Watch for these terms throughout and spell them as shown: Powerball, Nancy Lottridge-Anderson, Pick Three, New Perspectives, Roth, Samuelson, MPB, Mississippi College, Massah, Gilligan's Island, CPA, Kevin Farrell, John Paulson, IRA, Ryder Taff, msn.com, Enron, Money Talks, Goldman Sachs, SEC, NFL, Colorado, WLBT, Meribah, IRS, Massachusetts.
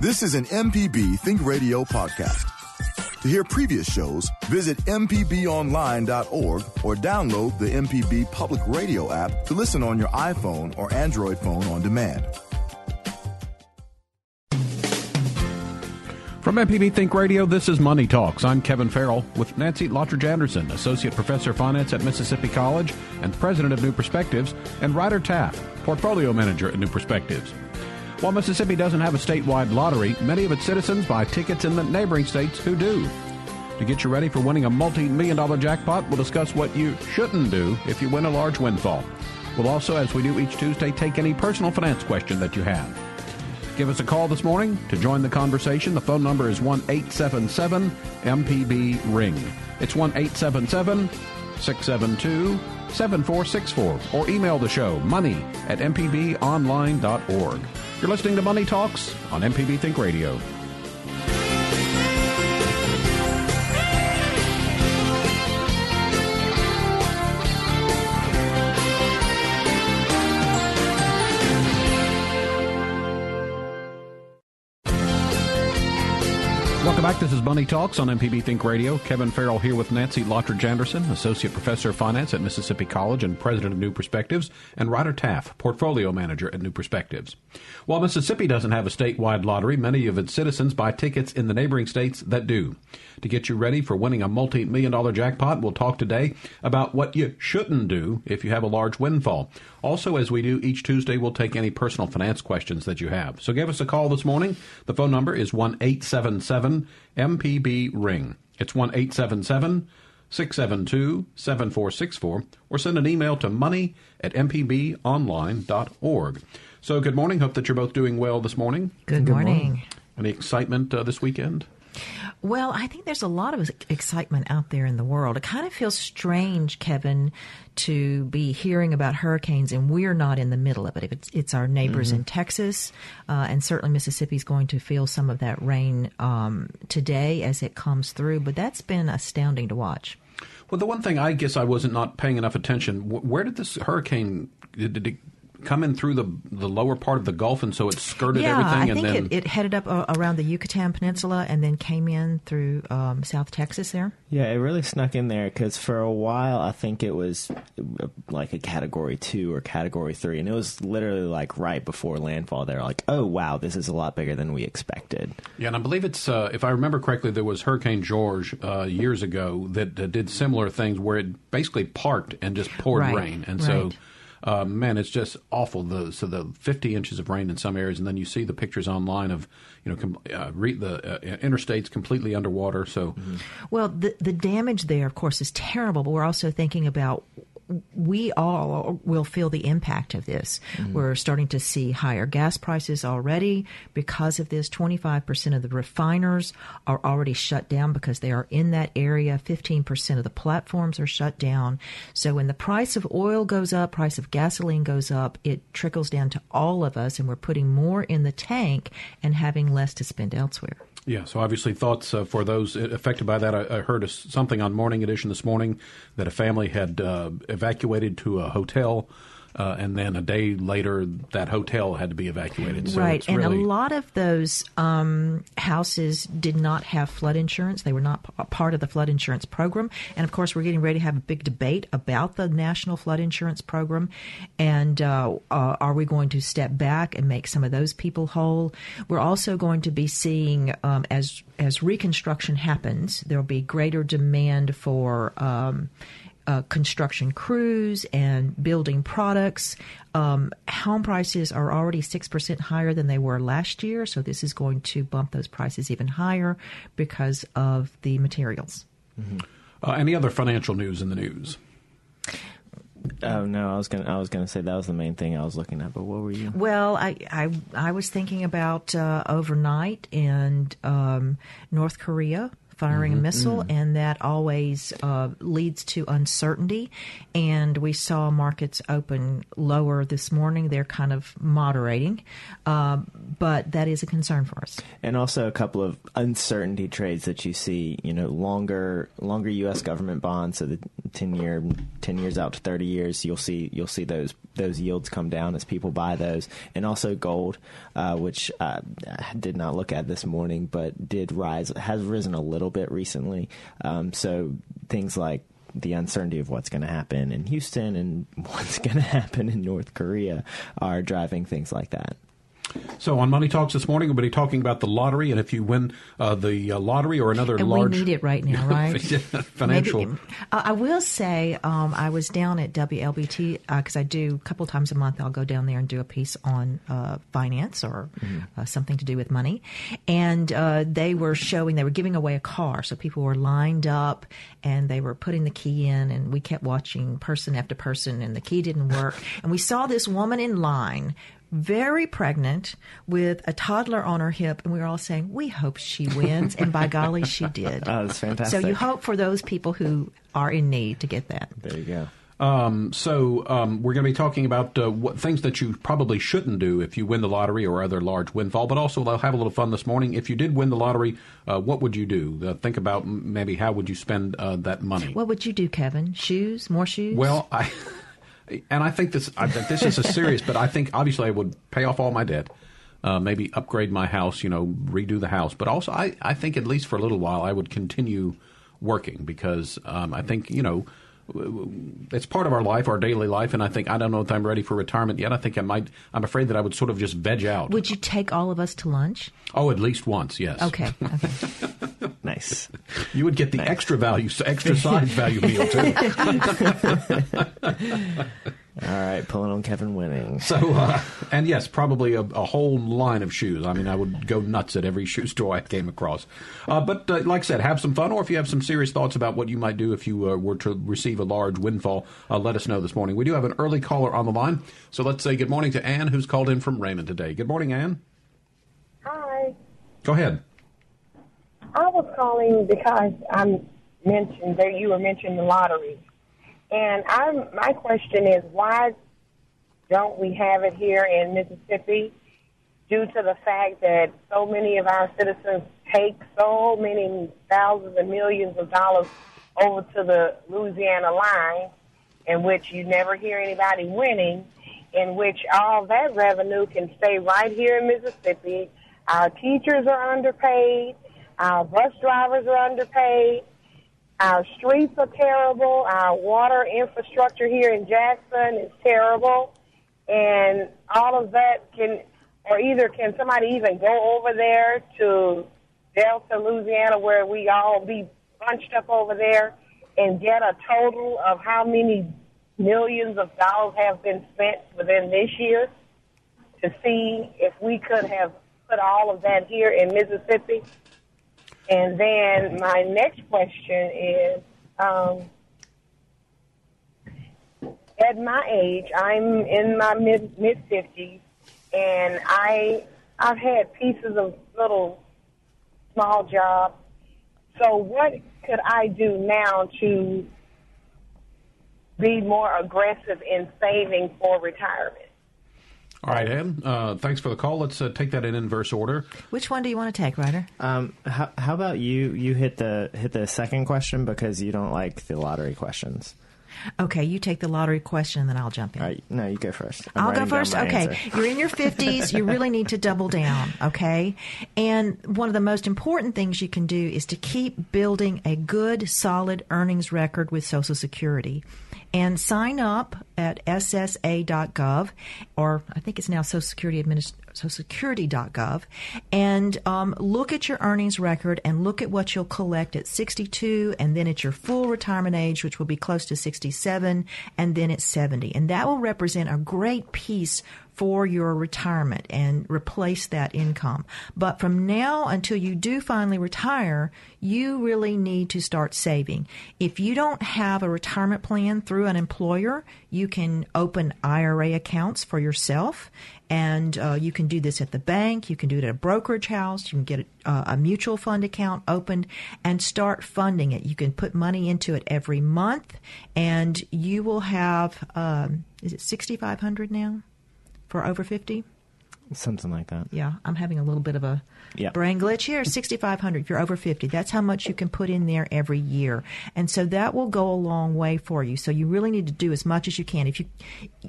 This is an MPB Think Radio podcast. To hear previous shows, visit mpbonline.org or download the MPB Public Radio app to listen on your iPhone or Android phone on demand. From MPB Think Radio, this is Money Talks. I'm Kevin Farrell with Nancy Lottridge-Anderson, Associate Professor of Finance at Mississippi College and President of New Perspectives, and Ryder Taff, Portfolio Manager at New Perspectives. While Mississippi doesn't have a statewide lottery, many of its citizens buy tickets in the neighboring states who do. To get you ready for winning a multi-million-dollar jackpot, we'll discuss what you shouldn't do if you win a large windfall. We'll also, as we do each Tuesday, take any personal finance question that you have. Give us a call this morning to join the conversation. The phone number is 1-877-MPB-RING. It's 1-877-672-7464. Or email the show, money@mpbonline.org. You're listening to Money Talks on MPB Think Radio. Welcome back. This is Money Talks on MPB Think Radio. Kevin Farrell here with Nancy Lottridge-Anderson, Associate Professor of Finance at Mississippi College and President of New Perspectives, and Ryder Taff, Portfolio Manager at New Perspectives. While Mississippi doesn't have a statewide lottery, many of its citizens buy tickets in the neighboring states that do. To get you ready for winning a multi-million-dollar jackpot, we'll talk today about what you shouldn't do if you have a large windfall. Also, as we do each Tuesday, we'll take any personal finance questions that you have. So give us a call this morning. The phone number is 1-877-MPB-RING. It's 1-877-672-7464, or send an email to money@mpbonline.org. So good morning. Hope that you're both doing well this morning. Good morning. Any excitement this weekend? Well, I think there's a lot of excitement out there in the world. It kind of feels strange, Kevin, to be hearing about hurricanes and we're not in the middle of it. It's our neighbors in Texas, and certainly Mississippi is going to feel some of that rain today as it comes through. But that's been astounding to watch. Well, the one thing I guess I wasn't not paying enough attention. Where did this hurricane? Did it come in through the lower part of the Gulf, and so it skirted everything? Yeah, I think it headed up around the Yucatan Peninsula and then came in through South Texas there. Yeah, it really snuck in there because for a while I think it was like a Category 2 or Category 3, and it was literally like right before landfall. They were like, oh, wow, this is a lot bigger than we expected. Yeah, and I believe it's, if I remember correctly, there was Hurricane George years ago that did similar things where it basically parked and just poured rain. And so... man, it's just awful. The 50 inches of rain in some areas, and then you see the pictures online of the interstates completely underwater. So, well, the damage there, of course, is terrible. But we're also thinking about we all will feel the impact of this. Mm-hmm. We're starting to see higher gas prices already because of this. 25% of the refiners are already shut down because they are in that area. 15% of the platforms are shut down. So when the price of oil goes up, price of gasoline goes up, it trickles down to all of us, and we're putting more in the tank and having less to spend elsewhere. Yeah, so obviously thoughts for those affected by that. I heard something on Morning Edition this morning that a family had evacuated to a hotel, and then a day later that hotel had to be evacuated. So right, and a lot of those houses did not have flood insurance. They were not part of the flood insurance program. And, of course, we're getting ready to have a big debate about the national flood insurance program. And are we going to step back and make some of those people whole? We're also going to be seeing as reconstruction happens, there will be greater demand for construction crews and building products. Home prices are already 6% higher than they were last year, so this is going to bump those prices even higher because of the materials. Mm-hmm. Any other financial news in the news? Oh no, I was gonna say that was the main thing I was looking at. But what were you? Well, I was thinking about overnight and North Korea firing a missile, and that always leads to uncertainty. And we saw markets open lower this morning. They're kind of moderating, but that is a concern for us. And also a couple of uncertainty trades that you see, longer U.S. government bonds, so the 10 years out to 30 years, you'll see those yields come down as people buy those. And also gold, which I did not look at this morning, but has risen a little bit recently. So things like the uncertainty of what's going to happen in Houston and what's going to happen in North Korea are driving things like that. So on Money Talks this morning, we'll be talking about the lottery, and if you win the lottery or another and large... And we need it right now, right? Financial... Maybe, I will say I was down at WLBT because I do a couple times a month. I'll go down there and do a piece on finance or something to do with money. And they were giving away a car. So people were lined up and they were putting the key in, and we kept watching person after person, and the key didn't work. And we saw this woman in line, very pregnant, with a toddler on her hip, and we were all saying, we hope she wins, and by golly, she did. Oh, that's fantastic. So you hope for those people who are in need to get that. There you go. We're going to be talking about what things that you probably shouldn't do if you win the lottery or other large windfall, but also they'll have a little fun this morning. If you did win the lottery, what would you do? Think about maybe how would you spend that money? What would you do, Kevin? Shoes? More shoes? Well, I think this is a serious, but I think obviously I would pay off all my debt, maybe upgrade my house, redo the house. But also I think at least for a little while I would continue working because I think, it's part of our life, our daily life. And I think, I don't know if I'm ready for retirement yet. I think I'm afraid that I would sort of just veg out. Would you take all of us to lunch? Oh, at least once, yes. Okay. Nice. You would get the extra value, extra side value meal, too. All right, pulling on Kevin winning. So, and yes, probably a whole line of shoes. I mean, I would go nuts at every shoe store I came across. But like I said, have some fun, or if you have some serious thoughts about what you might do if you were to receive a large windfall, let us know this morning. We do have an early caller on the line, so let's say good morning to Ann, who's called in from Raymond today. Good morning, Ann. Hi. Go ahead. I was calling because you were mentioning the lottery. And my question is, why don't we have it here in Mississippi due to the fact that so many of our citizens take so many thousands and millions of dollars over to the Louisiana line, in which you never hear anybody winning, in which all that revenue can stay right here in Mississippi. Our teachers are underpaid. Our bus drivers are underpaid. Our streets are terrible. Our water infrastructure here in Jackson is terrible. And all of that can somebody even go over there to Delta, Louisiana, where we all be bunched up over there and get a total of how many millions of dollars have been spent within this year to see if we could have put all of that here in Mississippi? And then my next question is, at my age, I'm in my mid-50s, and I've had pieces of little small jobs. So what could I do now to be more aggressive in saving for retirement? All right, Ann. Thanks for the call. Let's take that in inverse order. Which one do you want to take, Ryder? How about you? You hit the second question because you don't like the lottery questions. Okay, you take the lottery question, and then I'll jump in. All right, no, you go first. I'll go first? Okay. Answer. You're in your 50s. You really need to double down, okay? And one of the most important things you can do is to keep building a good, solid earnings record with Social Security. And sign up at ssa.gov, or I think it's now socialsecurity.gov, and look at your earnings record and look at what you'll collect at 62, and then at your full retirement age, which will be close to 67, and then at 70. And that will represent a great piece for your retirement and replace that income. But from now until you do finally retire, you really need to start saving. If you don't have a retirement plan through an employer, you can open IRA accounts for yourself. And you can do this at the bank. You can do it at a brokerage house. You can get a mutual fund account opened and start funding it. You can put money into it every month, and you will have, is it $6,500 now for over 50? Something like that. Yeah. I'm having a little bit of a brain glitch here. $6,500 if you're over 50. That's how much you can put in there every year. And so that will go a long way for you. So you really need to do as much as you can. If you,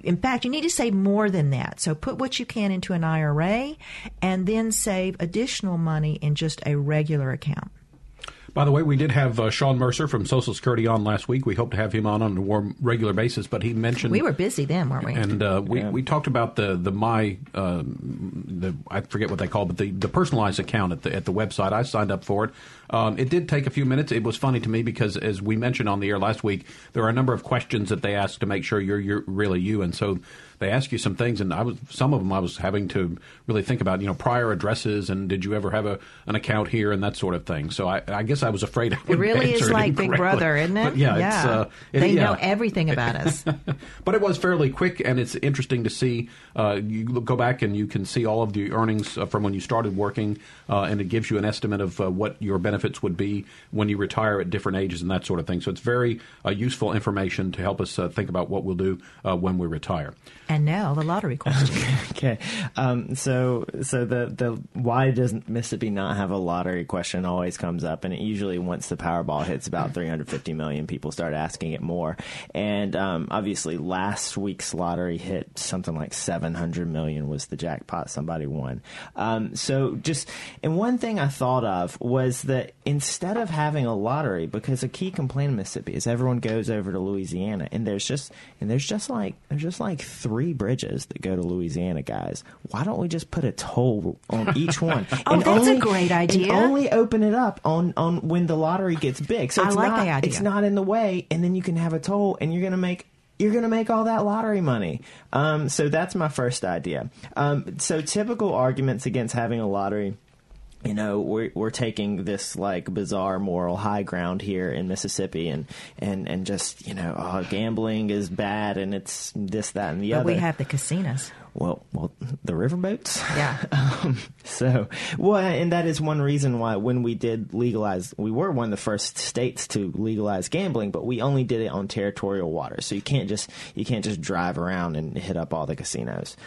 in fact, you need to save more than that. So put what you can into an IRA and then save additional money in just a regular account. By the way, we did have Sean Mercer from Social Security on last week. We hope to have him on a more regular basis, but he mentioned... We were busy then, weren't we? And we talked about the I forget what they call it, but the personalized account at the website. I signed up for it. It did take a few minutes. It was funny to me because, as we mentioned on the air last week, there are a number of questions that they ask to make sure you're really you. And so they ask you some things, and some of them I was having to really think about, prior addresses and did you ever have an account here and that sort of thing. So I guess I was afraid I wouldn't answer it really is like Big Brother, isn't it? But yeah. It's, they know everything about us. But it was fairly quick, and it's interesting to see. You go back and you can see all of the earnings from when you started working, and it gives you an estimate of what your benefits would be when you retire at different ages and that sort of thing. So it's very useful information to help us think about what we'll do when we retire. And now the lottery question. Okay. So the why does Mississippi not have a lottery question always comes up, and it usually once the Powerball hits about 350 million, people start asking it more. And obviously last week's lottery hit something like 700 million was the jackpot somebody won. And one thing I thought of was that instead of having a lottery, because a key complaint in Mississippi is everyone goes over to Louisiana, and there's just like three bridges that go to Louisiana, guys. Why don't we just put a toll on each one? A great idea. And only open it up on when the lottery gets big. So it's not in the way, and then you can have a toll, and you're going to make all that lottery money. So that's my first idea. So typical arguments against having a lottery. We're taking this like bizarre moral high ground here in Mississippi and just, gambling is bad and it's this, that, and the other. But we have the casinos. Well, the riverboats. Yeah. And that is one reason why when we did legalize, we were one of the first states to legalize gambling, but we only did it on territorial waters. So you can't just drive around and hit up all the casinos.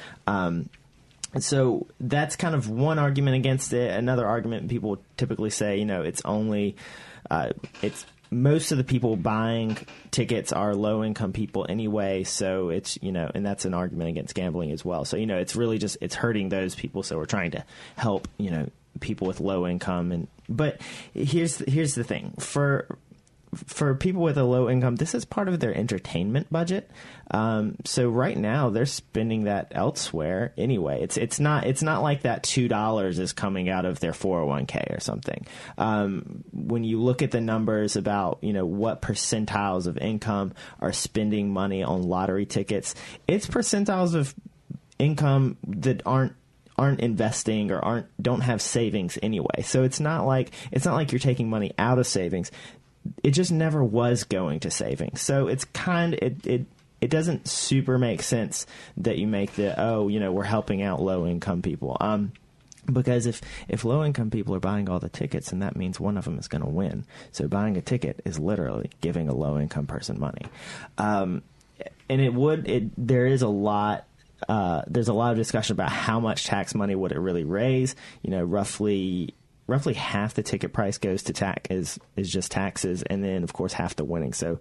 So that's kind of one argument against it. Another argument people typically say, it's only most of the people buying tickets are low-income people anyway. So it's, and that's an argument against gambling as well. So, it's really just it's hurting those people. So we're trying to help, people with low income. But here's the thing for people with a low income, this is part of their entertainment budget. So right now they're spending that elsewhere anyway. It's not like that $2 is coming out of their 401k or something. When you look at the numbers about, what percentiles of income are spending money on lottery tickets, it's percentiles of income that aren't investing or don't have savings anyway. So it's not like you're taking money out of savings. It just never was going to savings. So it's it doesn't super make sense that you make we're helping out low income people. Because if low income people are buying all the tickets, then that means one of them is going to win. So buying a ticket is literally giving a low income person money. There's a lot of discussion about how much tax money would it really raise, roughly half the ticket price goes to tax is just taxes, and then of course half the winning. So,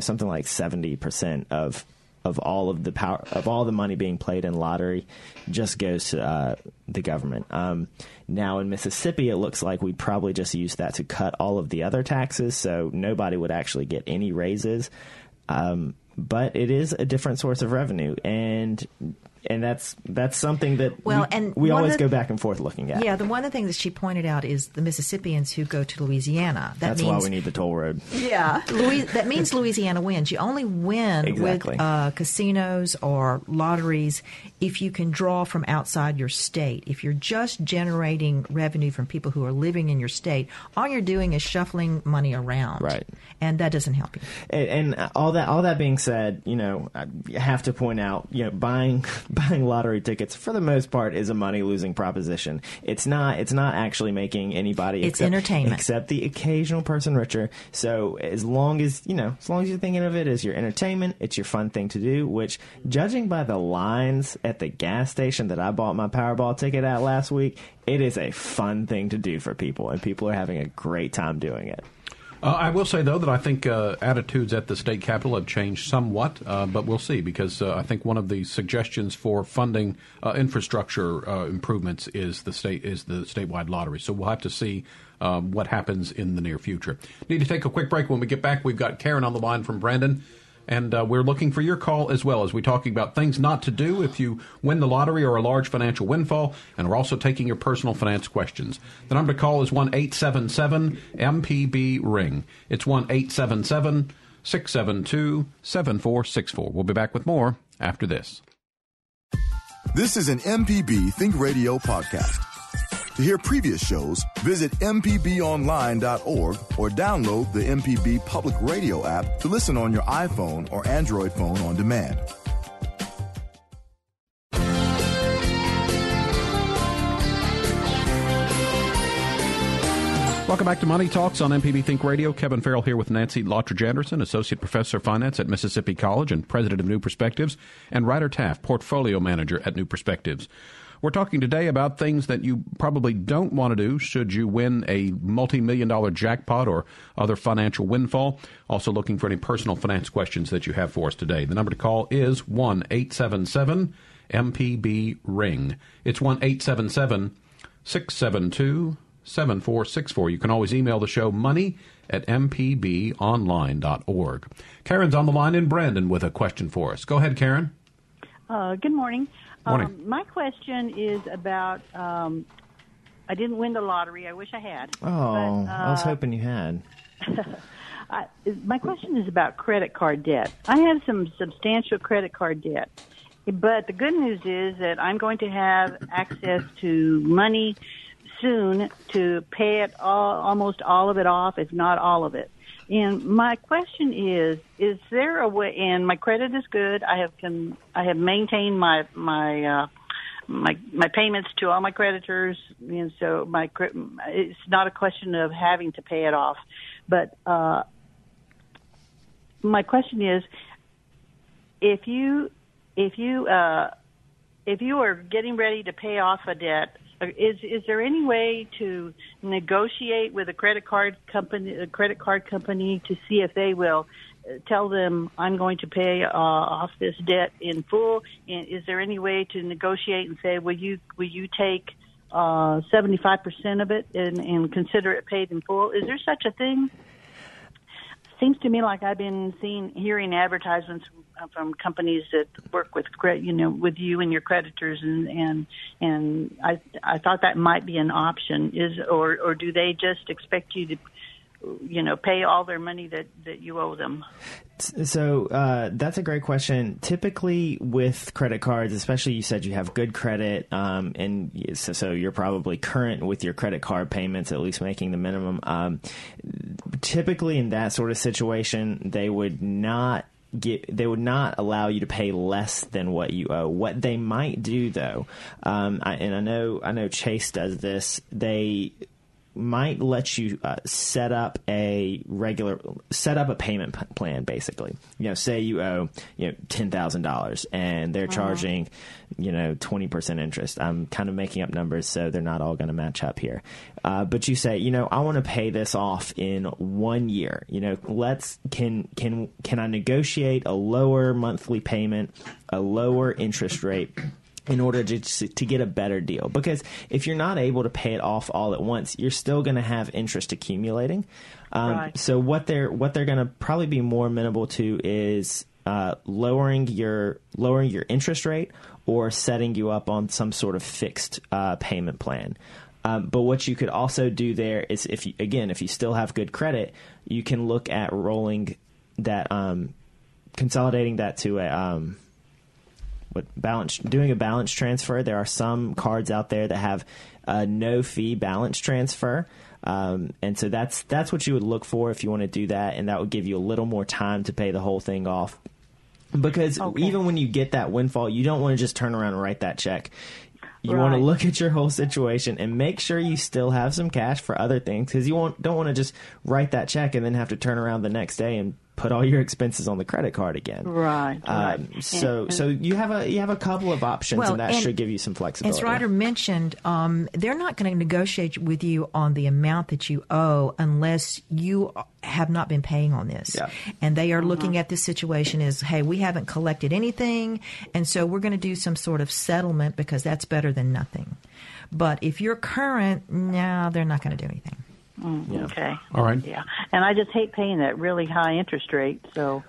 something like 70% of all the money being played in lottery just goes to the government. Now in Mississippi, it looks like we'd probably just use that to cut all of the other taxes, so nobody would actually get any raises. But it is a different source of revenue, and that's something that we always go back and forth looking at. Yeah, the one of the things that she pointed out is the Mississippians who go to Louisiana. That's why we need the toll road. Yeah, that means Louisiana wins. You only win with casinos or lotteries if you can draw from outside your state. If you're just generating revenue from people who are living in your state, all you're doing is shuffling money around. Right. And that doesn't help you. And all that being said, I have to point out, buying buying lottery tickets, for the most part, is a money-losing proposition. It's not actually making anybody. It's entertainment. Except the occasional person richer. So as long as you're thinking of it as your entertainment, it's your fun thing to do, which, judging by the lines at the gas station that I bought my Powerball ticket at last week, it is a fun thing to do for people, and people are having a great time doing it. I will say, though, that I think attitudes at the state capitol have changed somewhat, but we'll see, because I think one of the suggestions for funding infrastructure improvements is the statewide lottery. So we'll have to see what happens in the near future. Need to take a quick break. When we get back, we've got Karen on the line from Brandon. And we're looking for your call as well, as we're talking about things not to do if you win the lottery or a large financial windfall. And we're also taking your personal finance questions. The number to call is 1-877-MPB-RING. It's 1-877-672-7464. We'll be back with more after this. This is an MPB Think Radio podcast. To hear previous shows, visit mpbonline.org or download the MPB Public Radio app to listen on your iPhone or Android phone on demand. Welcome back to Money Talks on MPB Think Radio. Kevin Farrell here with Nancy Lottridge-Anderson, Associate Professor of Finance at Mississippi College and President of New Perspectives, and Ryder Taff, Portfolio Manager at New Perspectives. We're talking today about things that you probably don't want to do should you win a multi-million-dollar jackpot or other financial windfall. Also looking for any personal finance questions that you have for us today. The number to call is 1-877-MPB-RING. It's 1-877-672-7464. You can always email the show money@mpbonline.org. Karen's on the line in Brandon with a question for us. Go ahead, Karen. Good morning. My question is about, I didn't win the lottery. I wish I had. Oh, but, I was hoping you had. My question is about credit card debt. I have some substantial credit card debt, but the good news is that I'm going to have access to money soon to pay it all, almost all of it off, if not all of it. And my question is there a way, and my credit is good. I have maintained my payments to all my creditors, and so it's not a question of having to pay it off. But my question is, if you are getting ready to pay off a debt, Is there any way to negotiate with a credit card company, to see if they will tell them I'm going to pay off this debt in full? And is there any way to negotiate and say, will you take 75% of it and consider it paid in full? Is there such a thing? Seems to me like I've been hearing advertisements from companies that work with you and your creditors, and I thought that might be an option. Or do they just expect you to pay all their money that you owe them? So that's a great question. Typically with credit cards, especially, you said you have good credit, and so you're probably current with your credit card payments, at least making the minimum. Typically in that sort of situation, they would not allow you to pay less than what you owe. What they might do, though, I know Chase does this, they might let you set up a payment plan, basically. Say you owe $10,000 and they're charging 20% interest. I'm kind of making up numbers, so they're not all going to match up here. But you say, I want to pay this off in 1 year. Can I negotiate a lower monthly payment, a lower interest rate, in order to get a better deal? Because if you're not able to pay it off all at once, you're still going to have interest accumulating. Right. So what they're going to probably be more amenable to is lowering your interest rate, or setting you up on some sort of fixed payment plan. But what you could also do there is, if you still have good credit, you can look at rolling that, consolidating that to a doing a balance transfer. There are some cards out there that have a no fee balance transfer, and so that's what you would look for if you want to do that, and that would give you a little more time to pay the whole thing off. Because even when you get that windfall, you don't want to just turn around and write that check. You want to look at your whole situation and make sure you still have some cash for other things, because you don't want to just write that check and then have to turn around the next day and put all your expenses on the credit card again. Right. So you have a couple of options, and that should give you some flexibility. As Ryder mentioned, they're not going to negotiate with you on the amount that you owe unless you have not been paying on this. Yeah. And they are looking at this situation as, hey, we haven't collected anything, and so we're going to do some sort of settlement because that's better than nothing. But if you're current, no, they're not going to do anything. Yeah. Okay. All right. Yeah. And I just hate paying that really high interest rate. So,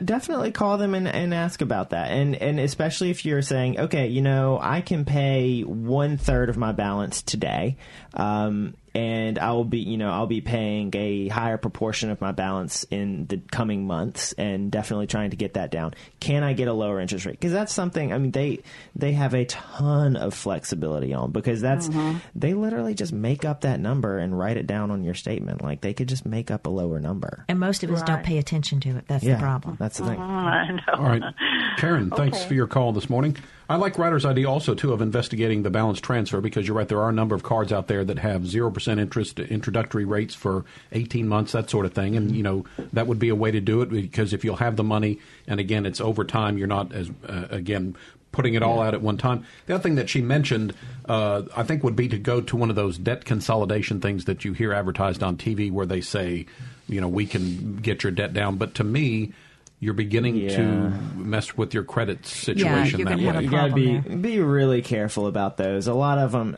definitely call them and ask about that. And especially if you're saying, okay, I can pay 1/3 of my balance today. And I'll be paying a higher proportion of my balance in the coming months, and definitely trying to get that down. Can I get a lower interest rate? Because that's something, they have a ton of flexibility on, because that's, they literally just make up that number and write it down on your statement. Like, they could just make up a lower number. And most of us don't pay attention to it. That's the problem. That's the thing. I know. All right. Karen, thanks for your call this morning. I like Ryder's idea also, too, of investigating the balance transfer, because you're right, there are a number of cards out there that have 0% interest, introductory rates for 18 months, that sort of thing. And, that would be a way to do it, because if you'll have the money, and again, it's over time, you're not, as putting it all out at one time. The other thing that she mentioned, I think, would be to go to one of those debt consolidation things that you hear advertised on TV where they say, we can get your debt down. But to me, you're beginning to mess with your credit situation that way. You got to be really careful about those. A lot of them,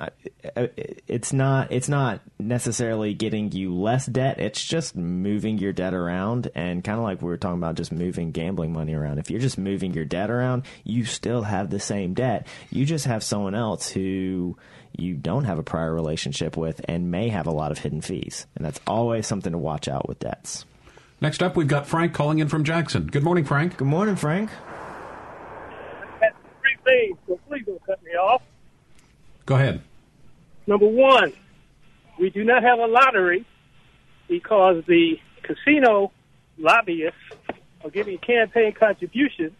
it's not necessarily getting you less debt. It's just moving your debt around, and kind of like we were talking about, just moving gambling money around. If you're just moving your debt around, you still have the same debt. You just have someone else who you don't have a prior relationship with and may have a lot of hidden fees. And that's always something to watch out with debts. Next up, we've got Frank calling in from Jackson. Good morning, Frank. Good morning, Frank. I got three things, so please don't cut me off. Go ahead. Number one, we do not have a lottery because the casino lobbyists are giving campaign contributions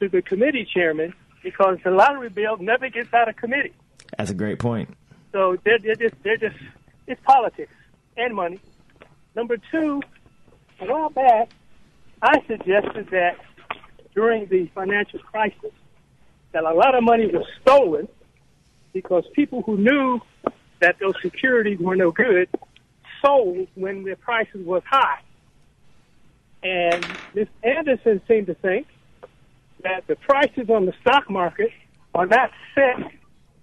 to the committee chairman because the lottery bill never gets out of committee. That's a great point. So they're just it's politics and money. Number two, a while back, I suggested that during the financial crisis that a lot of money was stolen because people who knew that those securities were no good sold when their prices was high. And Ms. Anderson seemed to think that the prices on the stock market are not set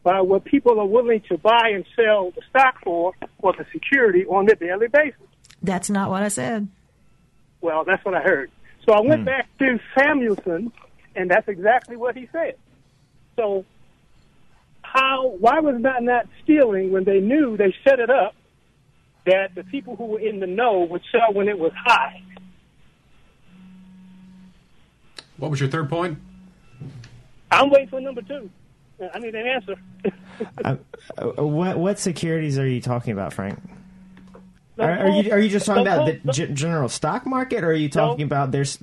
by what people are willing to buy and sell the stock for or the security on a daily basis. That's not what I said. Well, that's what I heard. So I went back to Samuelson, and that's exactly what he said. So why was that not stealing when they knew they set it up that the people who were in the know would sell when it was high? What was your third point? I'm waiting for number two. I need an answer. What securities are you talking about, Frank? No, are you just talking about the general stock market, or are you talking about that's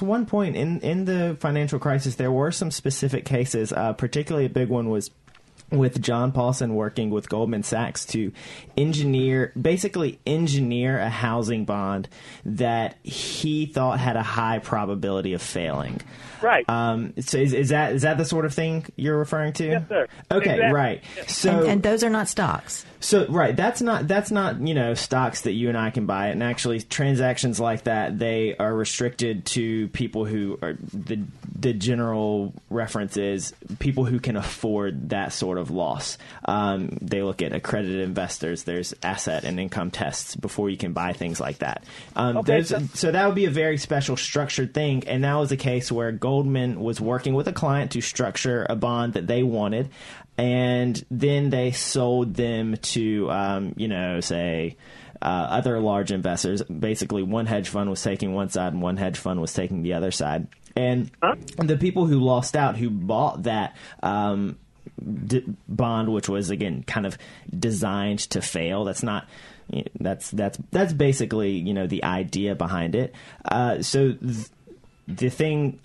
one point in the financial crisis. There were some specific cases, particularly a big one was with John Paulson working with Goldman Sachs to engineer a housing bond that he thought had a high probability of failing. Right. So is that the sort of thing you're referring to? Yes, sir. Okay. Exactly. Right. So and those are not stocks. So right, that's not stocks that you and I can buy. And actually, transactions like that, they are restricted to people who are the general reference is people who can afford that sort of loss. They look at accredited investors. There's asset and income tests before you can buy things like that. So that would be a very special structured thing. And that was a case where Goldman was working with a client to structure a bond that they wanted. And then they sold them to, other large investors. Basically, one hedge fund was taking one side and one hedge fund was taking the other side. And the people who lost out, who bought that bond, which was, again, kind of designed to fail. That's not that's basically, the idea behind it. So the thing,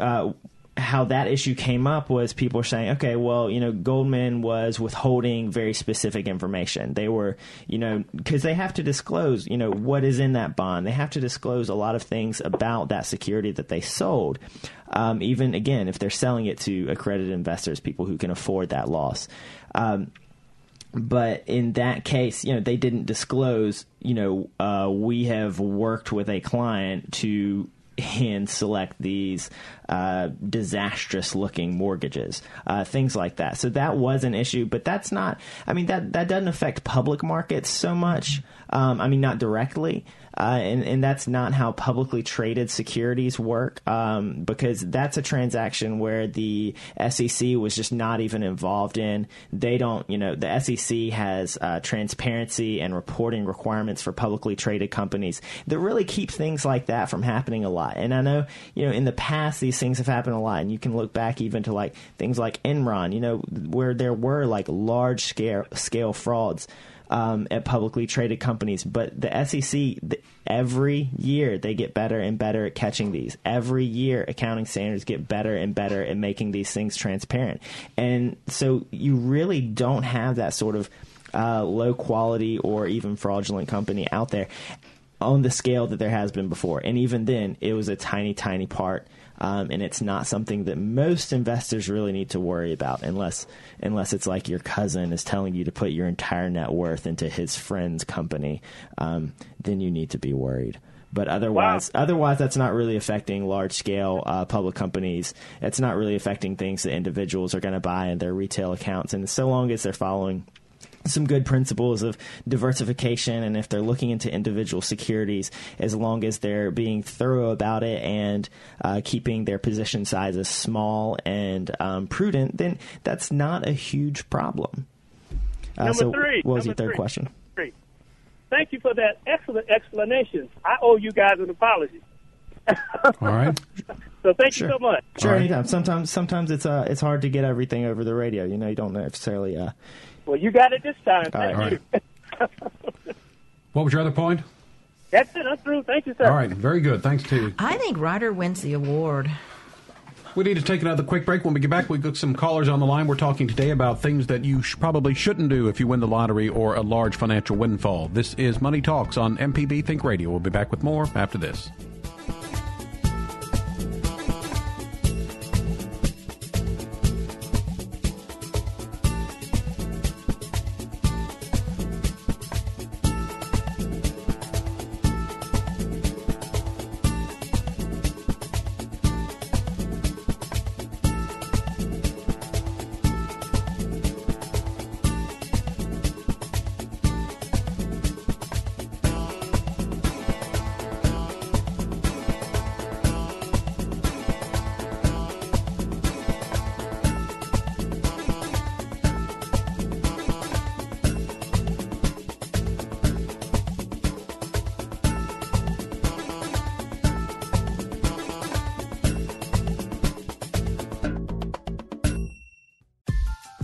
how that issue came up was people were saying, okay, well, you know, Goldman was withholding very specific information. They were, you know, because they have to disclose, you know, what is in that bond. They have to disclose a lot of things about that security that they sold. Even, again, if they're selling it to accredited investors, people who can afford that loss. But in that case, you know, they didn't disclose, you know, we have worked with a client to hand select these disastrous looking mortgages, things like that. So that was an issue, but that's not, I mean, that doesn't affect public markets so much. I mean, not directly. And that's not how publicly traded securities work, because that's a transaction where the SEC was just not even involved in. They don't, you know, the SEC has transparency and reporting requirements for publicly traded companies that really keep things like that from happening a lot. And I know, you know, in the past, these things have happened a lot. And you can look back even to like things like Enron, you know, where there were like large scale frauds at publicly traded companies. But the SEC, every year they get better and better at catching these. Every year accounting standards get better and better at making these things transparent. And so you really don't have that sort of low quality or even fraudulent company out there on the scale that there has been before. And even then, it was a tiny, tiny part. And it's not something that most investors really need to worry about unless it's like your cousin is telling you to put your entire net worth into his friend's company. Then you need to be worried. But otherwise, that's not really affecting large-scale public companies. It's not really affecting things that individuals are going to buy in their retail accounts. And so long as they're following some good principles of diversification, and if they're looking into individual securities, as long as they're being thorough about it and keeping their position sizes small and prudent, then that's not a huge problem. Number three. What was your third question? Three. Thank you for that excellent explanation. I owe you guys an apology. All right. So thank you so much. Sure, right. Anytime. Sometimes it's hard to get everything over the radio. You know, you don't necessarily. Well, you got it this time. Thank you. What was your other point? That's it. I'm through. Thank you, sir. All right. Very good. Thanks to you. I think Ryder wins the award. We need to take another quick break. When we get back, we've got some callers on the line. We're talking today about things that you probably shouldn't do if you win the lottery or a large financial windfall. This is Money Talks on MPB Think Radio. We'll be back with more after this.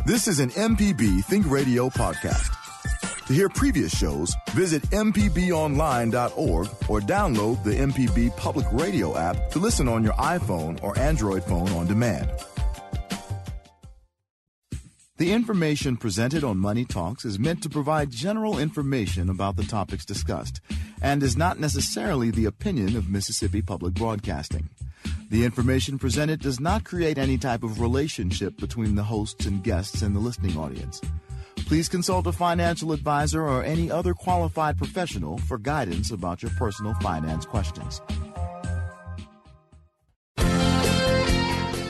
This is an MPB Think Radio podcast. To hear previous shows, visit mpbonline.org or download the MPB Public Radio app to listen on your iPhone or Android phone on demand. The information presented on Money Talks is meant to provide general information about the topics discussed and is not necessarily the opinion of Mississippi Public Broadcasting. The information presented does not create any type of relationship between the hosts and guests and the listening audience. Please consult a financial advisor or any other qualified professional for guidance about your personal finance questions.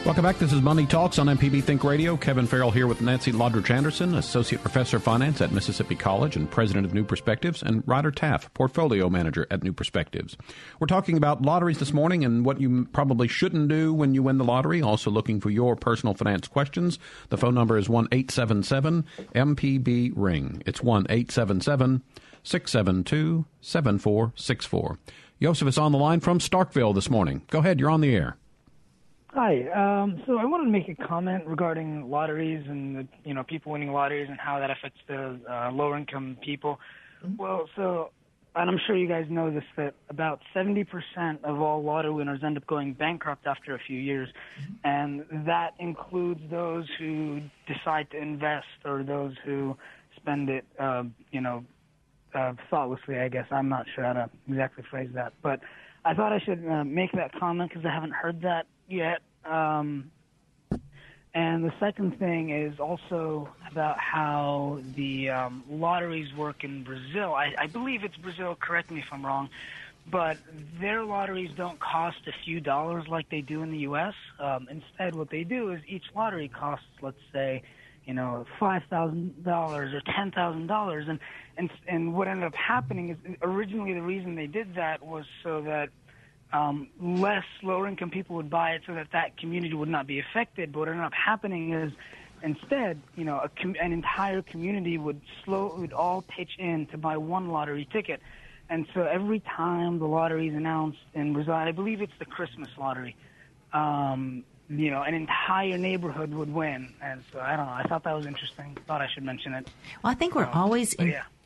Welcome back. This is Money Talks on MPB Think Radio. Kevin Farrell here with Nancy Lottridge-Anderson, Associate Professor of Finance at Mississippi College and President of New Perspectives, and Ryder Taff, Portfolio Manager at New Perspectives. We're talking about lotteries this morning and what you probably shouldn't do when you win the lottery. Also looking for your personal finance questions. The phone number is 1-877-MPB-RING. It's 1-877-672-7464. Joseph is on the line from Starkville this morning. Go ahead. You're on the air. Hi. So I wanted to make a comment regarding lotteries and the, you know, people winning lotteries and how that affects the lower income people. Well, so and I'm sure you guys know this, that about 70% of all lotto winners end up going bankrupt after a few years, and that includes those who decide to invest or those who spend it, thoughtlessly, I guess. I'm not sure how to exactly phrase that, but I thought I should make that comment because I haven't heard that yet. And the second thing is also about how the lotteries work in Brazil. I believe it's Brazil, correct me if I'm wrong, but their lotteries don't cost a few dollars like they do in the U.S. Instead, what they do is each lottery costs, let's say, $5,000 or $10,000. And what ended up happening is originally the reason they did that was so that less lower-income people would buy it so that that community would not be affected. But what ended up happening is instead, an entire community would all pitch in to buy one lottery ticket. And so every time the lottery is announced in Brazil, I believe it's the Christmas lottery, an entire neighborhood would win. And so, I don't know, I thought that was interesting. Thought I should mention it. Well, I think we're always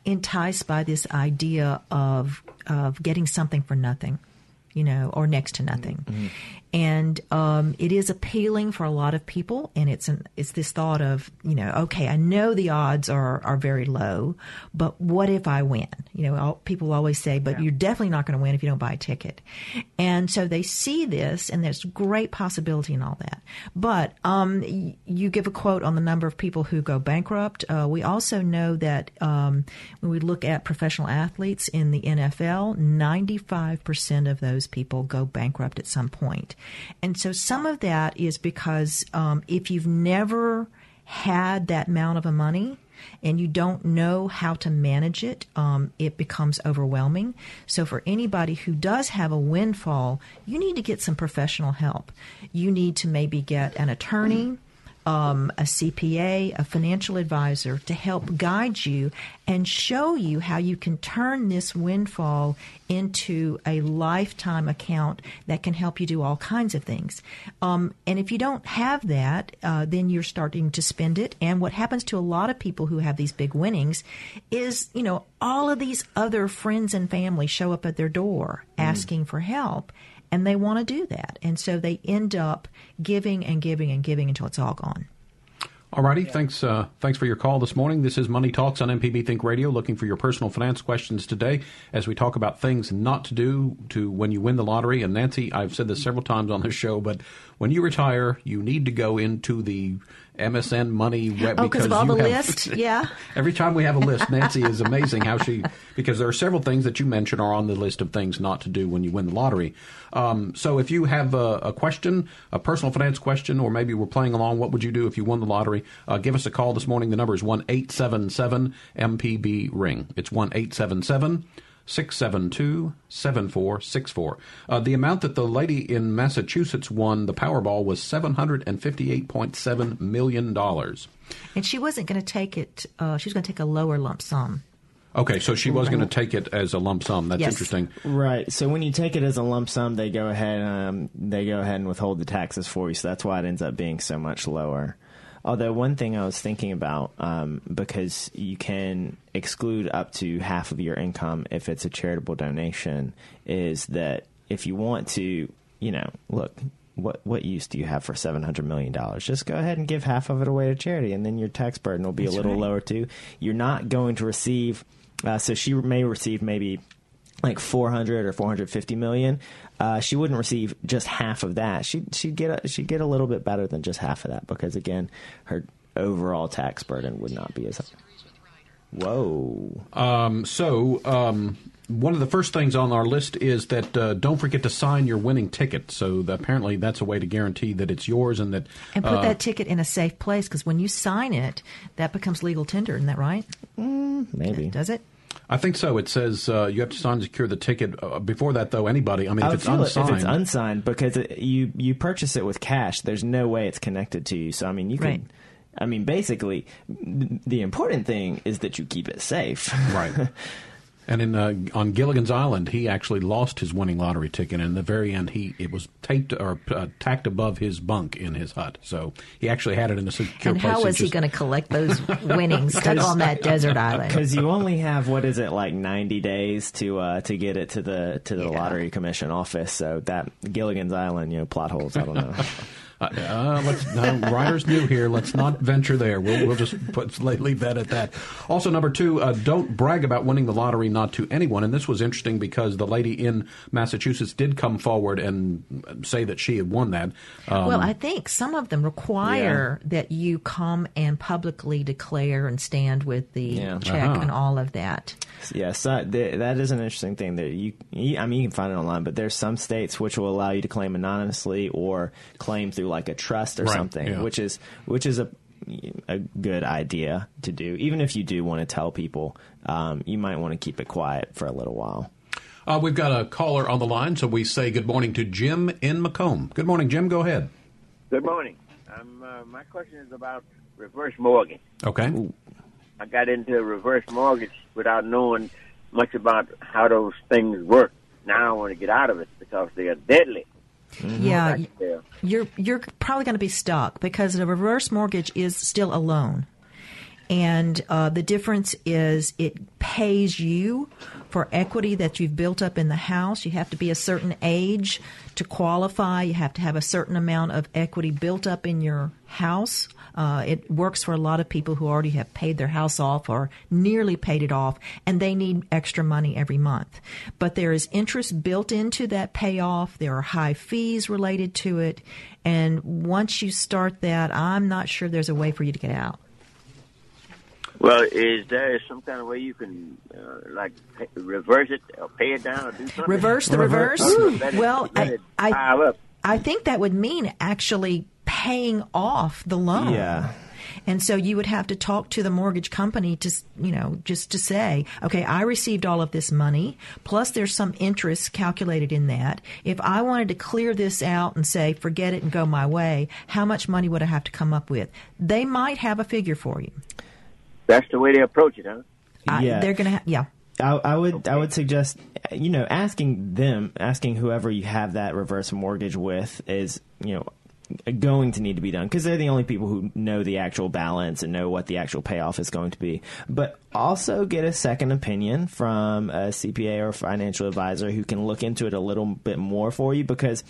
enticed by this idea of getting something for nothing. Or next to nothing. Mm-hmm. And it is appealing for a lot of people. And it's this thought of, okay, I know the odds are very low, but what if I win? People always say, but you're definitely not going to win if you don't buy a ticket. And so they see this, and there's great possibility in all that. But you give a quote on the number of people who go bankrupt. We also know that when we look at professional athletes in the NFL, 95% of those people go bankrupt at some point. And so some of that is because if you've never had that amount of money and you don't know how to manage it, it becomes overwhelming. So for anybody who does have a windfall, you need to get some professional help. You need to maybe get an attorney, a CPA, a financial advisor to help guide you and show you how you can turn this windfall into a lifetime account that can help you do all kinds of things. And if you don't have that, then you're starting to spend it. And what happens to a lot of people who have these big winnings is, all of these other friends and family show up at their door asking for help. And they want to do that. And so they end up giving and giving and giving until it's all gone. All righty. Yeah. Thanks for your call this morning. This is Money Talks on MPB Think Radio, looking for your personal finance questions today as we talk about things not to do to when you win the lottery. And, Nancy, I've said this several times on this show, but when you retire, you need to go into the MSN Money web. Oh, because of all the list? Yeah. Every time we have a list, Nancy is amazing how she – because there are several things that you mention are on the list of things not to do when you win the lottery. So if you have a question, a personal finance question, or maybe we're playing along, what would you do if you won the lottery? Give us a call this morning. The number is 1-877-MPB-RING. It's 1-877-672-7464. The amount that the lady in Massachusetts won the Powerball was $758.7 million. And she wasn't going to take it. She was going to take a lower lump sum. Okay, so she was going to take it as a lump sum. That's interesting. Right. So when you take it as a lump sum, they go ahead and withhold the taxes for you. So that's why it ends up being so much lower. Although one thing I was thinking about, because you can exclude up to half of your income if it's a charitable donation, is that if you want to, look, what use do you have for $700 million? Just go ahead and give half of it away to charity, and then your tax burden will be a little lower too. You're not going to receive so she may receive maybe like 400 or 450 million. She wouldn't receive just half of that. She'd get a little bit better than just half of that because, again, her overall tax burden would not be as high. Whoa. One of the first things on our list is that don't forget to sign your winning ticket. So apparently that's a way to guarantee that it's yours and that... And put that ticket in a safe place because when you sign it, that becomes legal tender. Isn't that right? Maybe. Does it? I think so. It says you have to sign and secure the ticket. Before that, though, anybody. I mean, if it's unsigned, because you purchase it with cash, there's no way it's connected to you. So, I mean, you can. I mean, basically, the important thing is that you keep it safe. Right. And on Gilligan's Island, he actually lost his winning lottery ticket. And in the very end, it was tacked above his bunk in his hut. So he actually had it in a secure place. And how was he going to collect those winnings stuck on that desert island? Because you only have, 90 days to get it to the lottery commission office. So that Gilligan's Island, plot holes, I don't know. Ryder's new here. Let's not venture there. We'll just leave that at that. Also, number two, don't brag about winning the lottery, not to anyone. And this was interesting because the lady in Massachusetts did come forward and say that she had won that. I think some of them require that you come and publicly declare and stand with the check and all of that. Yes, that is an interesting thing. That you can find it online, but there's some states which will allow you to claim anonymously or claim through a trust or something, which is a good idea to do. Even if you do want to tell people, you might want to keep it quiet for a little while. We've got a caller on the line, so we say good morning to Jim in Macomb. Good morning, Jim. Go ahead. Good morning. My question is about reverse mortgage. Okay. Ooh. I got into a reverse mortgage without knowing much about how those things work. Now I want to get out of it because they are deadly. Mm-hmm. Yeah, you're probably going to be stuck because a reverse mortgage is still a loan. And the difference is it pays you for equity that you've built up in the house. You have to be a certain age to qualify. You have to have a certain amount of equity built up in your house. It works for a lot of people who already have paid their house off or nearly paid it off, and they need extra money every month. But there is interest built into that payoff. There are high fees related to it. And once you start that, I'm not sure there's a way for you to get out. Well, is there some kind of way you can, reverse it or pay it down or do something? Reverse the reverse? I think that would mean actually paying off the loan. Yeah. And so you would have to talk to the mortgage company to, just to say, okay, I received all of this money, plus there's some interest calculated in that. If I wanted to clear this out and say, forget it and go my way, how much money would I have to come up with? They might have a figure for you. That's the way they approach it, huh? They're going to have, I would suggest, asking whoever you have that reverse mortgage with is, going to need to be done because they're the only people who know the actual balance and know what the actual payoff is going to be. But also get a second opinion from a CPA or financial advisor who can look into it a little bit more for you because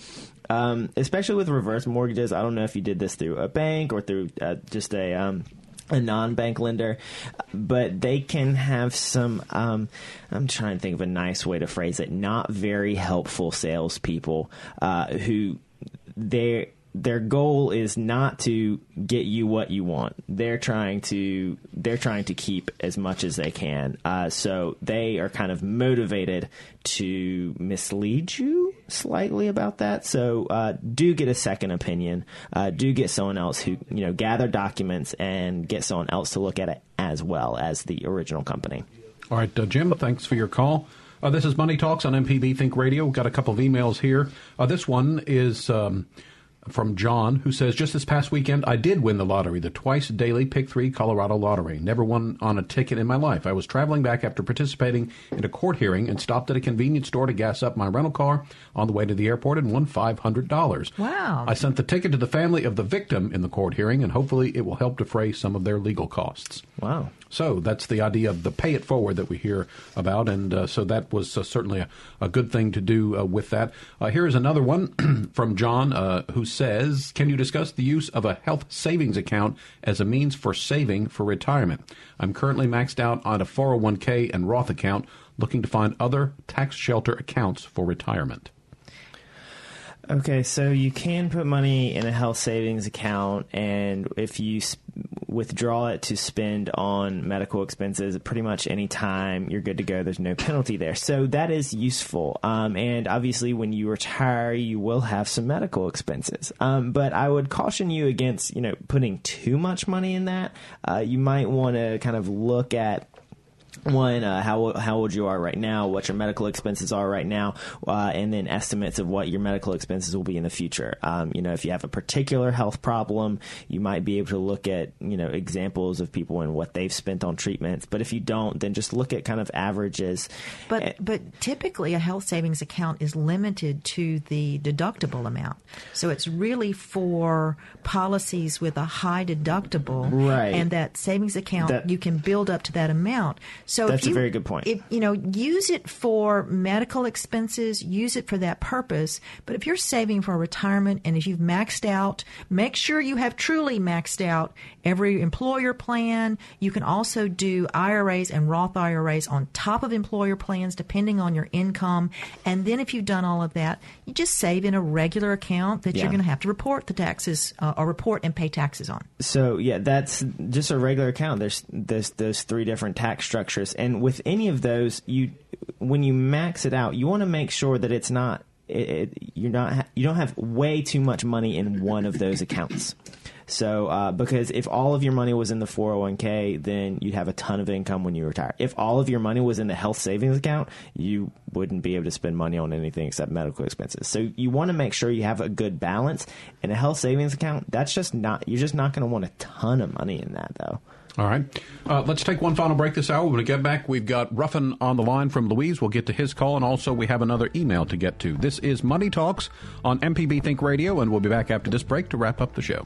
especially with reverse mortgages, I don't know if you did this through a bank or through just a non-bank lender, but they can have some, I'm trying to think of a nice way to phrase it, not very helpful salespeople who their goal is not to get you what you want. They're trying to keep as much as they can. So they are kind of motivated to mislead you slightly about that. So do get a second opinion. Do get someone else who, gather documents and get someone else to look at it as well as the original company. All right, Jim, thanks for your call. This is Money Talks on MPB Think Radio. We've got a couple of emails here. This one is... from John, who says, just this past weekend, I did win the lottery, the twice-daily Pick Three Colorado lottery. Never won on a ticket in my life. I was traveling back after participating in a court hearing and stopped at a convenience store to gas up my rental car on the way to the airport and won $500. Wow. I sent the ticket to the family of the victim in the court hearing, and hopefully it will help defray some of their legal costs. Wow. So that's the idea of the pay it forward that we hear about, and so that was certainly a good thing to do with that. Here is another one from John, who says, can you discuss the use of a health savings account as a means for saving for retirement? I'm currently maxed out on a 401k and Roth account, looking to find other tax shelter accounts for retirement. Okay, so you can put money in a health savings account, and if you withdraw it to spend on medical expenses, pretty much any time you're good to go. There's no penalty there. So that is useful. And obviously, when you retire, you will have some medical expenses. But I would caution you against, putting too much money in that. You might want to kind of look at One, how old you are right now, what your medical expenses are right now, and then estimates of what your medical expenses will be in the future. You know, if you have a particular health problem, you might be able to look at, you know, examples of people and what they've spent on treatments. But if you don't, then just look at kind of averages. But typically a health savings account is limited to the deductible amount. So it's really for policies with a high deductible. Right. And that savings account, you can build up to that amount. So that's a very good point. If, you know, use it for medical expenses, use it for that purpose. But if you're saving for retirement and if you've maxed out, make sure you have truly maxed out every employer plan. You can also do IRAs and Roth IRAs on top of employer plans, depending on your income. And then if you've done all of that, you just save in a regular account that you're going to have to report the taxes or report and pay taxes on. So, yeah, that's just a regular account. There's those three different tax structures. And with any of those, when you max it out, you want to make sure that it's not you don't have way too much money in one of those accounts. So because if all of your money was in the 401k, then you'd have a ton of income when you retire. If all of your money was in the health savings account, you wouldn't be able to spend money on anything except medical expenses. So you want to make sure you have a good balance. And a health savings account, you're just not going to want a ton of money in that, though. All right. Let's take one final break this hour. When we get back, we've got Ruffin on the line from Louise. We'll get to his call, and also we have another email to get to. This is Money Talks on MPB Think Radio, and we'll be back after this break to wrap up the show.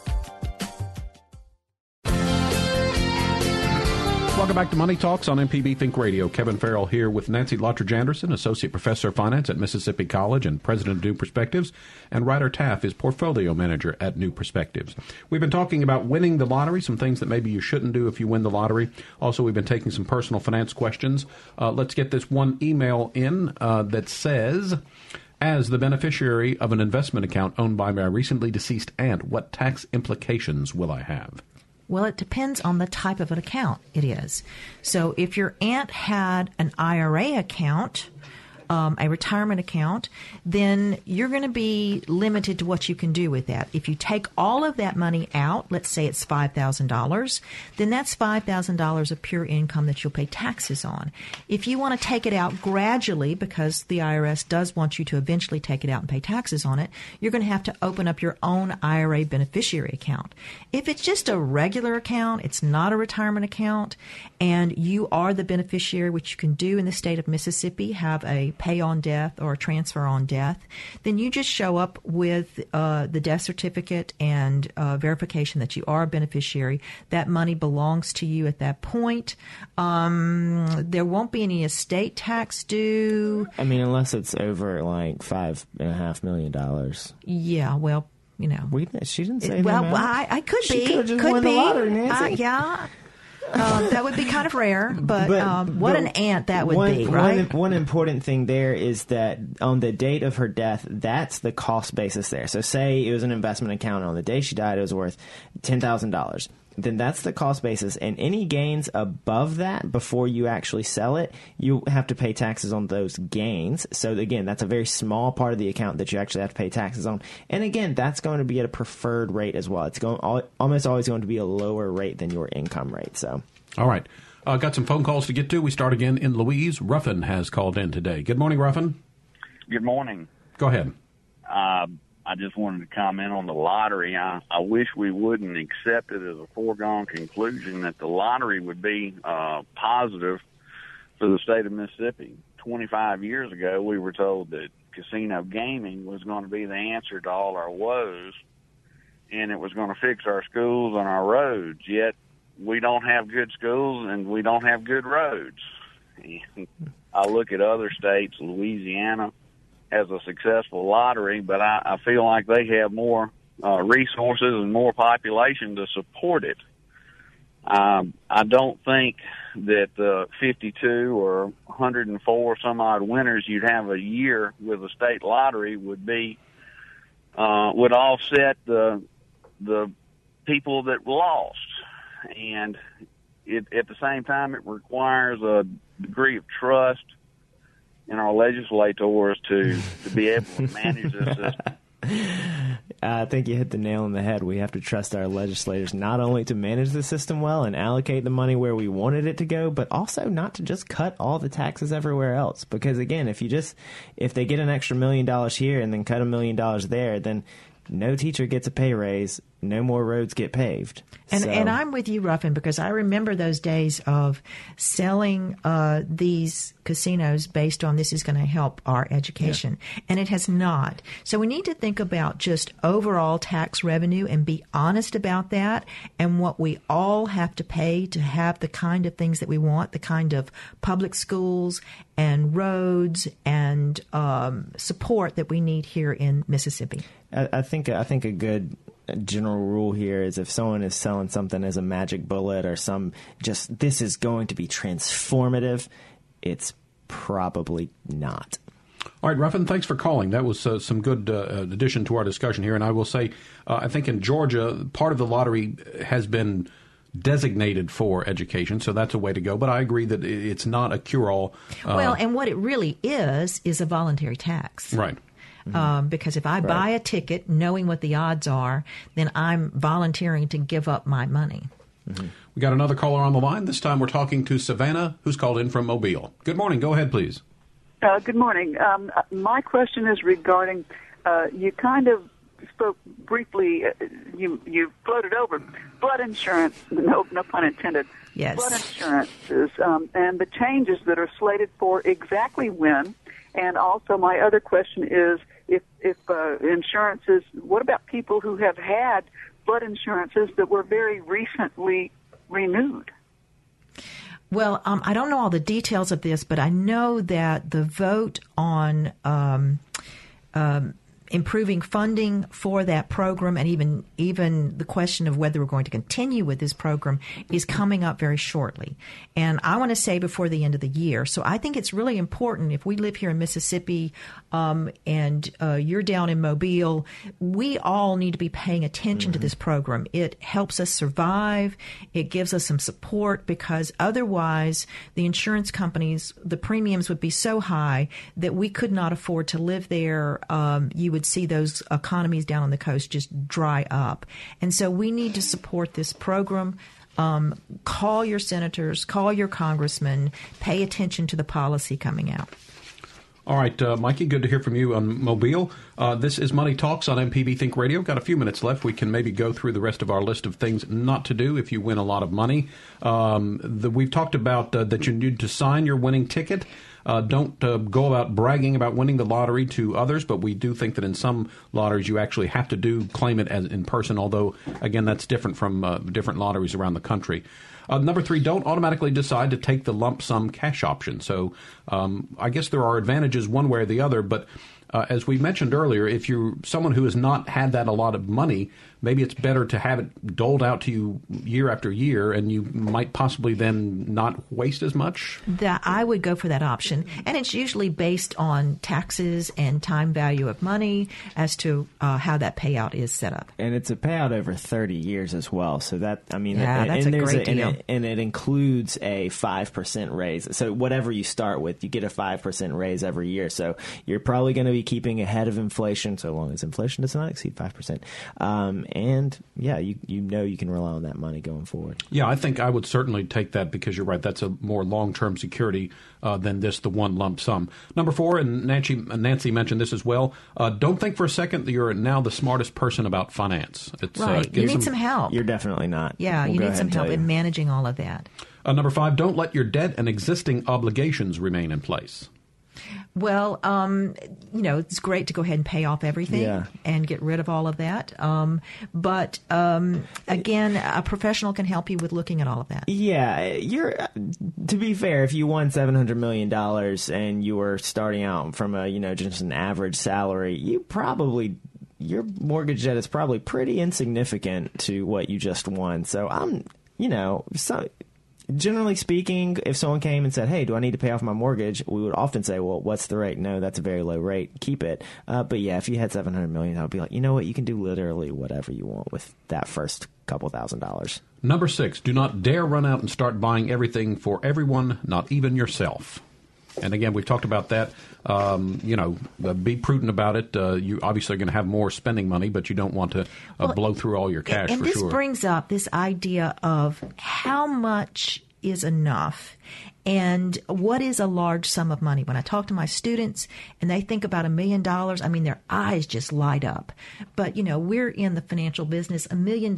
Welcome back to Money Talks on MPB Think Radio. Kevin Farrell here with Nancy Lottridge-Anderson, Associate Professor of Finance at Mississippi College and President of New Perspectives, and Ryder Taff is Portfolio Manager at New Perspectives. We've been talking about winning the lottery, some things that maybe you shouldn't do if you win the lottery. Also, we've been taking some personal finance questions. Let's get this one email in that says, as the beneficiary of an investment account owned by my recently deceased aunt, what tax implications will I have? Well, it depends on the type of an account it is. So if your aunt had an IRA account, a retirement account, then you're going to be limited to what you can do with that. If you take all of that money out, let's say it's $5,000, then that's $5,000 of pure income that you'll pay taxes on. If you want to take it out gradually, because the IRS does want you to eventually take it out and pay taxes on it, you're going to have to open up your own IRA beneficiary account. If it's just a regular account, it's not a retirement account, and you are the beneficiary, which you can do in the state of Mississippi, have a pay on death or transfer on death, then you just show up with the death certificate and verification that you are a beneficiary. That money belongs to you at that point. There won't be any estate tax due. I mean, unless it's over like $5.5 million. Yeah, well, you know, she didn't say that. Well, I could be. She could have just won the lottery, Nancy. Yeah. That would be kind of rare, but what an aunt that would be, right? One important thing there is that on the date of her death, that's the cost basis there. So say it was an investment account. On the day she died, it was worth $10,000. Then that's the cost basis. And any gains above that before you actually sell it, you have to pay taxes on those gains. So, again, that's a very small part of the account that you actually have to pay taxes on. And, again, that's going to be at a preferred rate as well. It's almost always going to be a lower rate than your income rate. So, all right. Got some phone calls to get to. We start again in Louise. Ruffin has called in today. Good morning, Ruffin. Good morning. Go ahead. I just wanted to comment on the lottery. I wish we wouldn't accept it as a foregone conclusion that the lottery would be positive for the state of Mississippi. 25 years ago, we were told that casino gaming was going to be the answer to all our woes, and it was going to fix our schools and our roads. Yet we don't have good schools and we don't have good roads. And I look at other states. Louisiana has a successful lottery, but I feel like they have more resources and more population to support it. I don't think that 52 or 104 some odd winners you'd have a year with a state lottery would be would offset the people that lost. And at the same time, it requires a degree of trust in our legislators to be able to manage this system. I think you hit the nail on the head. We have to trust our legislators not only to manage the system well and allocate the money where we wanted it to go, but also not to just cut all the taxes everywhere else. Because, again, if they get an extra $1 million here and then cut $1 million there, then no teacher gets a pay raise, no more roads get paved. And I'm with you, Ruffin, because I remember those days of selling these casinos based on this is going to help our education, and it has not. So we need to think about just overall tax revenue and be honest about that and what we all have to pay to have the kind of things that we want, the kind of public schools and roads and support that we need here in Mississippi. I think a good general rule here is if someone is selling something as a magic bullet or this is going to be transformative, it's probably not. All right, Ruffin, thanks for calling. That was some good addition to our discussion here. And I will say, I think in Georgia, part of the lottery has been designated for education, so that's a way to go. But I agree that it's not a cure-all. Well, and what it really is a voluntary tax. Right. Mm-hmm. Because if I buy a ticket knowing what the odds are, then I'm volunteering to give up my money. Mm-hmm. We got another caller on the line. This time we're talking to Savannah, who's called in from Mobile. Good morning. Go ahead, please. Good morning. My question is regarding, you kind of spoke briefly, you floated over flood insurance, no pun intended. Yes. Flood insurances and the changes that are slated for exactly when. And also my other question is, if insurances, what about people who have had flood insurances that were very recently renewed? Well, I don't know all the details of this, but I know that the vote on improving funding for that program and even the question of whether we're going to continue with this program is coming up very shortly. And I want to say before the end of the year. So I think it's really important if we live here in Mississippi and you're down in Mobile, we all need to be paying attention to this program. It helps us survive. It gives us some support because otherwise the insurance companies, the premiums would be so high that we could not afford to live there. You would see those economies down on the coast just dry up. And so we need to support this program. Call your senators, call your congressmen, pay attention to the policy coming out. All right, Mikey, good to hear from you on Mobile. This is Money Talks on MPB Think Radio. Got a few minutes left. We can maybe go through the rest of our list of things not to do if you win a lot of money. We've talked about that you need to sign your winning ticket. Don't go about bragging about winning the lottery to others, but we do think that in some lotteries you actually have to claim it as in person, although, again, that's different from different lotteries around the country. Number three, don't automatically decide to take the lump sum cash option. So I guess there are advantages one way or the other, but as we mentioned earlier, if you're someone who has not had that a lot of money, maybe it's better to have it doled out to you year after year, and you might possibly then not waste as much. I would go for that option. And it's usually based on taxes and time value of money as to how that payout is set up. And it's a payout over 30 years as well. So that, I mean, that's a great deal. And it includes a 5% raise. So whatever you start with, you get a 5% raise every year. So you're probably going to be keeping ahead of inflation so long as inflation does not exceed 5%. and yeah, you know you can rely on that money going forward. Yeah, I think I would certainly take that because you're right. That's a more long-term security than the one lump sum. Number four, and Nancy mentioned this as well, don't think for a second that you're now the smartest person about finance. It's, right. You need some help. You're definitely not. Yeah, you need some help in managing all of that. Number five, don't let your debt and existing obligations remain in place. Well, it's great to go ahead and pay off everything and get rid of all of that. But again, a professional can help you with looking at all of that. Yeah. To be fair, if you won $700 million and you were starting out from just an average salary, your mortgage debt is probably pretty insignificant to what you just won. So generally speaking, if someone came and said, hey, do I need to pay off my mortgage? We would often say, well, what's the rate? No, that's a very low rate. Keep it. But yeah, if you had $700 million, I would be like, you know what? You can do literally whatever you want with that first couple $1,000. Number six, do not dare run out and start buying everything for everyone, not even yourself. And again, we've talked about that. Be prudent about it. You obviously are going to have more spending money, but you don't want to blow through all your cash. And this brings up this idea of how much is enough and what is a large sum of money. When I talk to my students and they think about $1 million, I mean, their eyes just light up. But, we're in the financial business. $1 million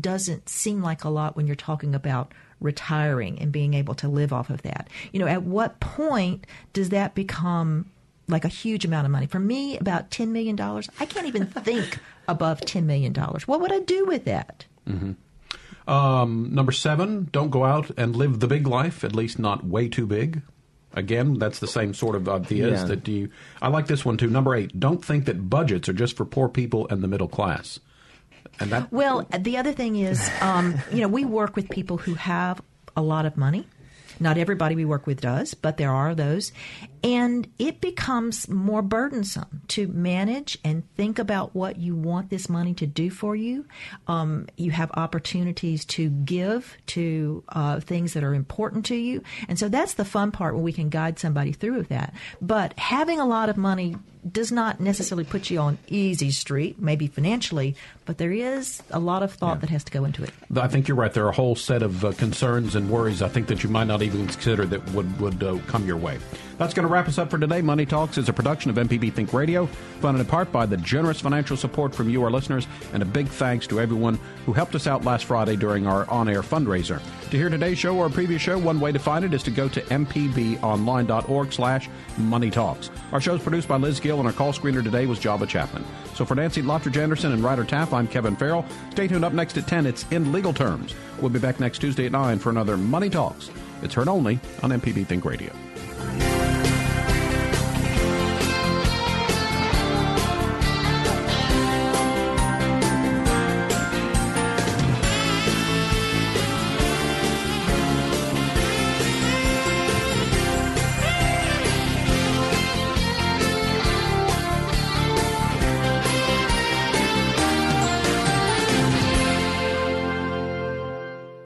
doesn't seem like a lot when you're talking about retiring and being able to live off of that. At what point does that become like a huge amount of money? For me, about $10 million, I can't even think above $10 million. What would I do with that? Mm-hmm. Number seven, don't go out and live the big life, at least not way too big. Again, that's the same sort of ideas that you – I like this one too. Number eight, don't think that budgets are just for poor people and the middle class. And the other thing is, we work with people who have a lot of money. Not everybody we work with does, but there are those. And it becomes more burdensome to manage and think about what you want this money to do for you. You have opportunities to give to things that are important to you. And so that's the fun part where we can guide somebody through that. But having a lot of money does not necessarily put you on easy street, maybe financially, but there is a lot of thought that has to go into it. I think you're right. There are a whole set of concerns and worries, I think, that you might not even consider that would come your way. That's going to wrap us up for today. Money Talks is a production of MPB Think Radio, funded in part by the generous financial support from you, our listeners, and a big thanks to everyone who helped us out last Friday during our on-air fundraiser. To hear today's show or a previous show, one way to find it is to go to mpbonline.org/Money Talks. Our show is produced by Liz Gill, and our call screener today was Java Chapman. So for Nancy Lottridge-Anderson and Ryder Taff, I'm Kevin Farrell. Stay tuned. Up next at 10, it's In Legal Terms. We'll be back next Tuesday at 9 for another Money Talks. It's heard only on MPB Think Radio.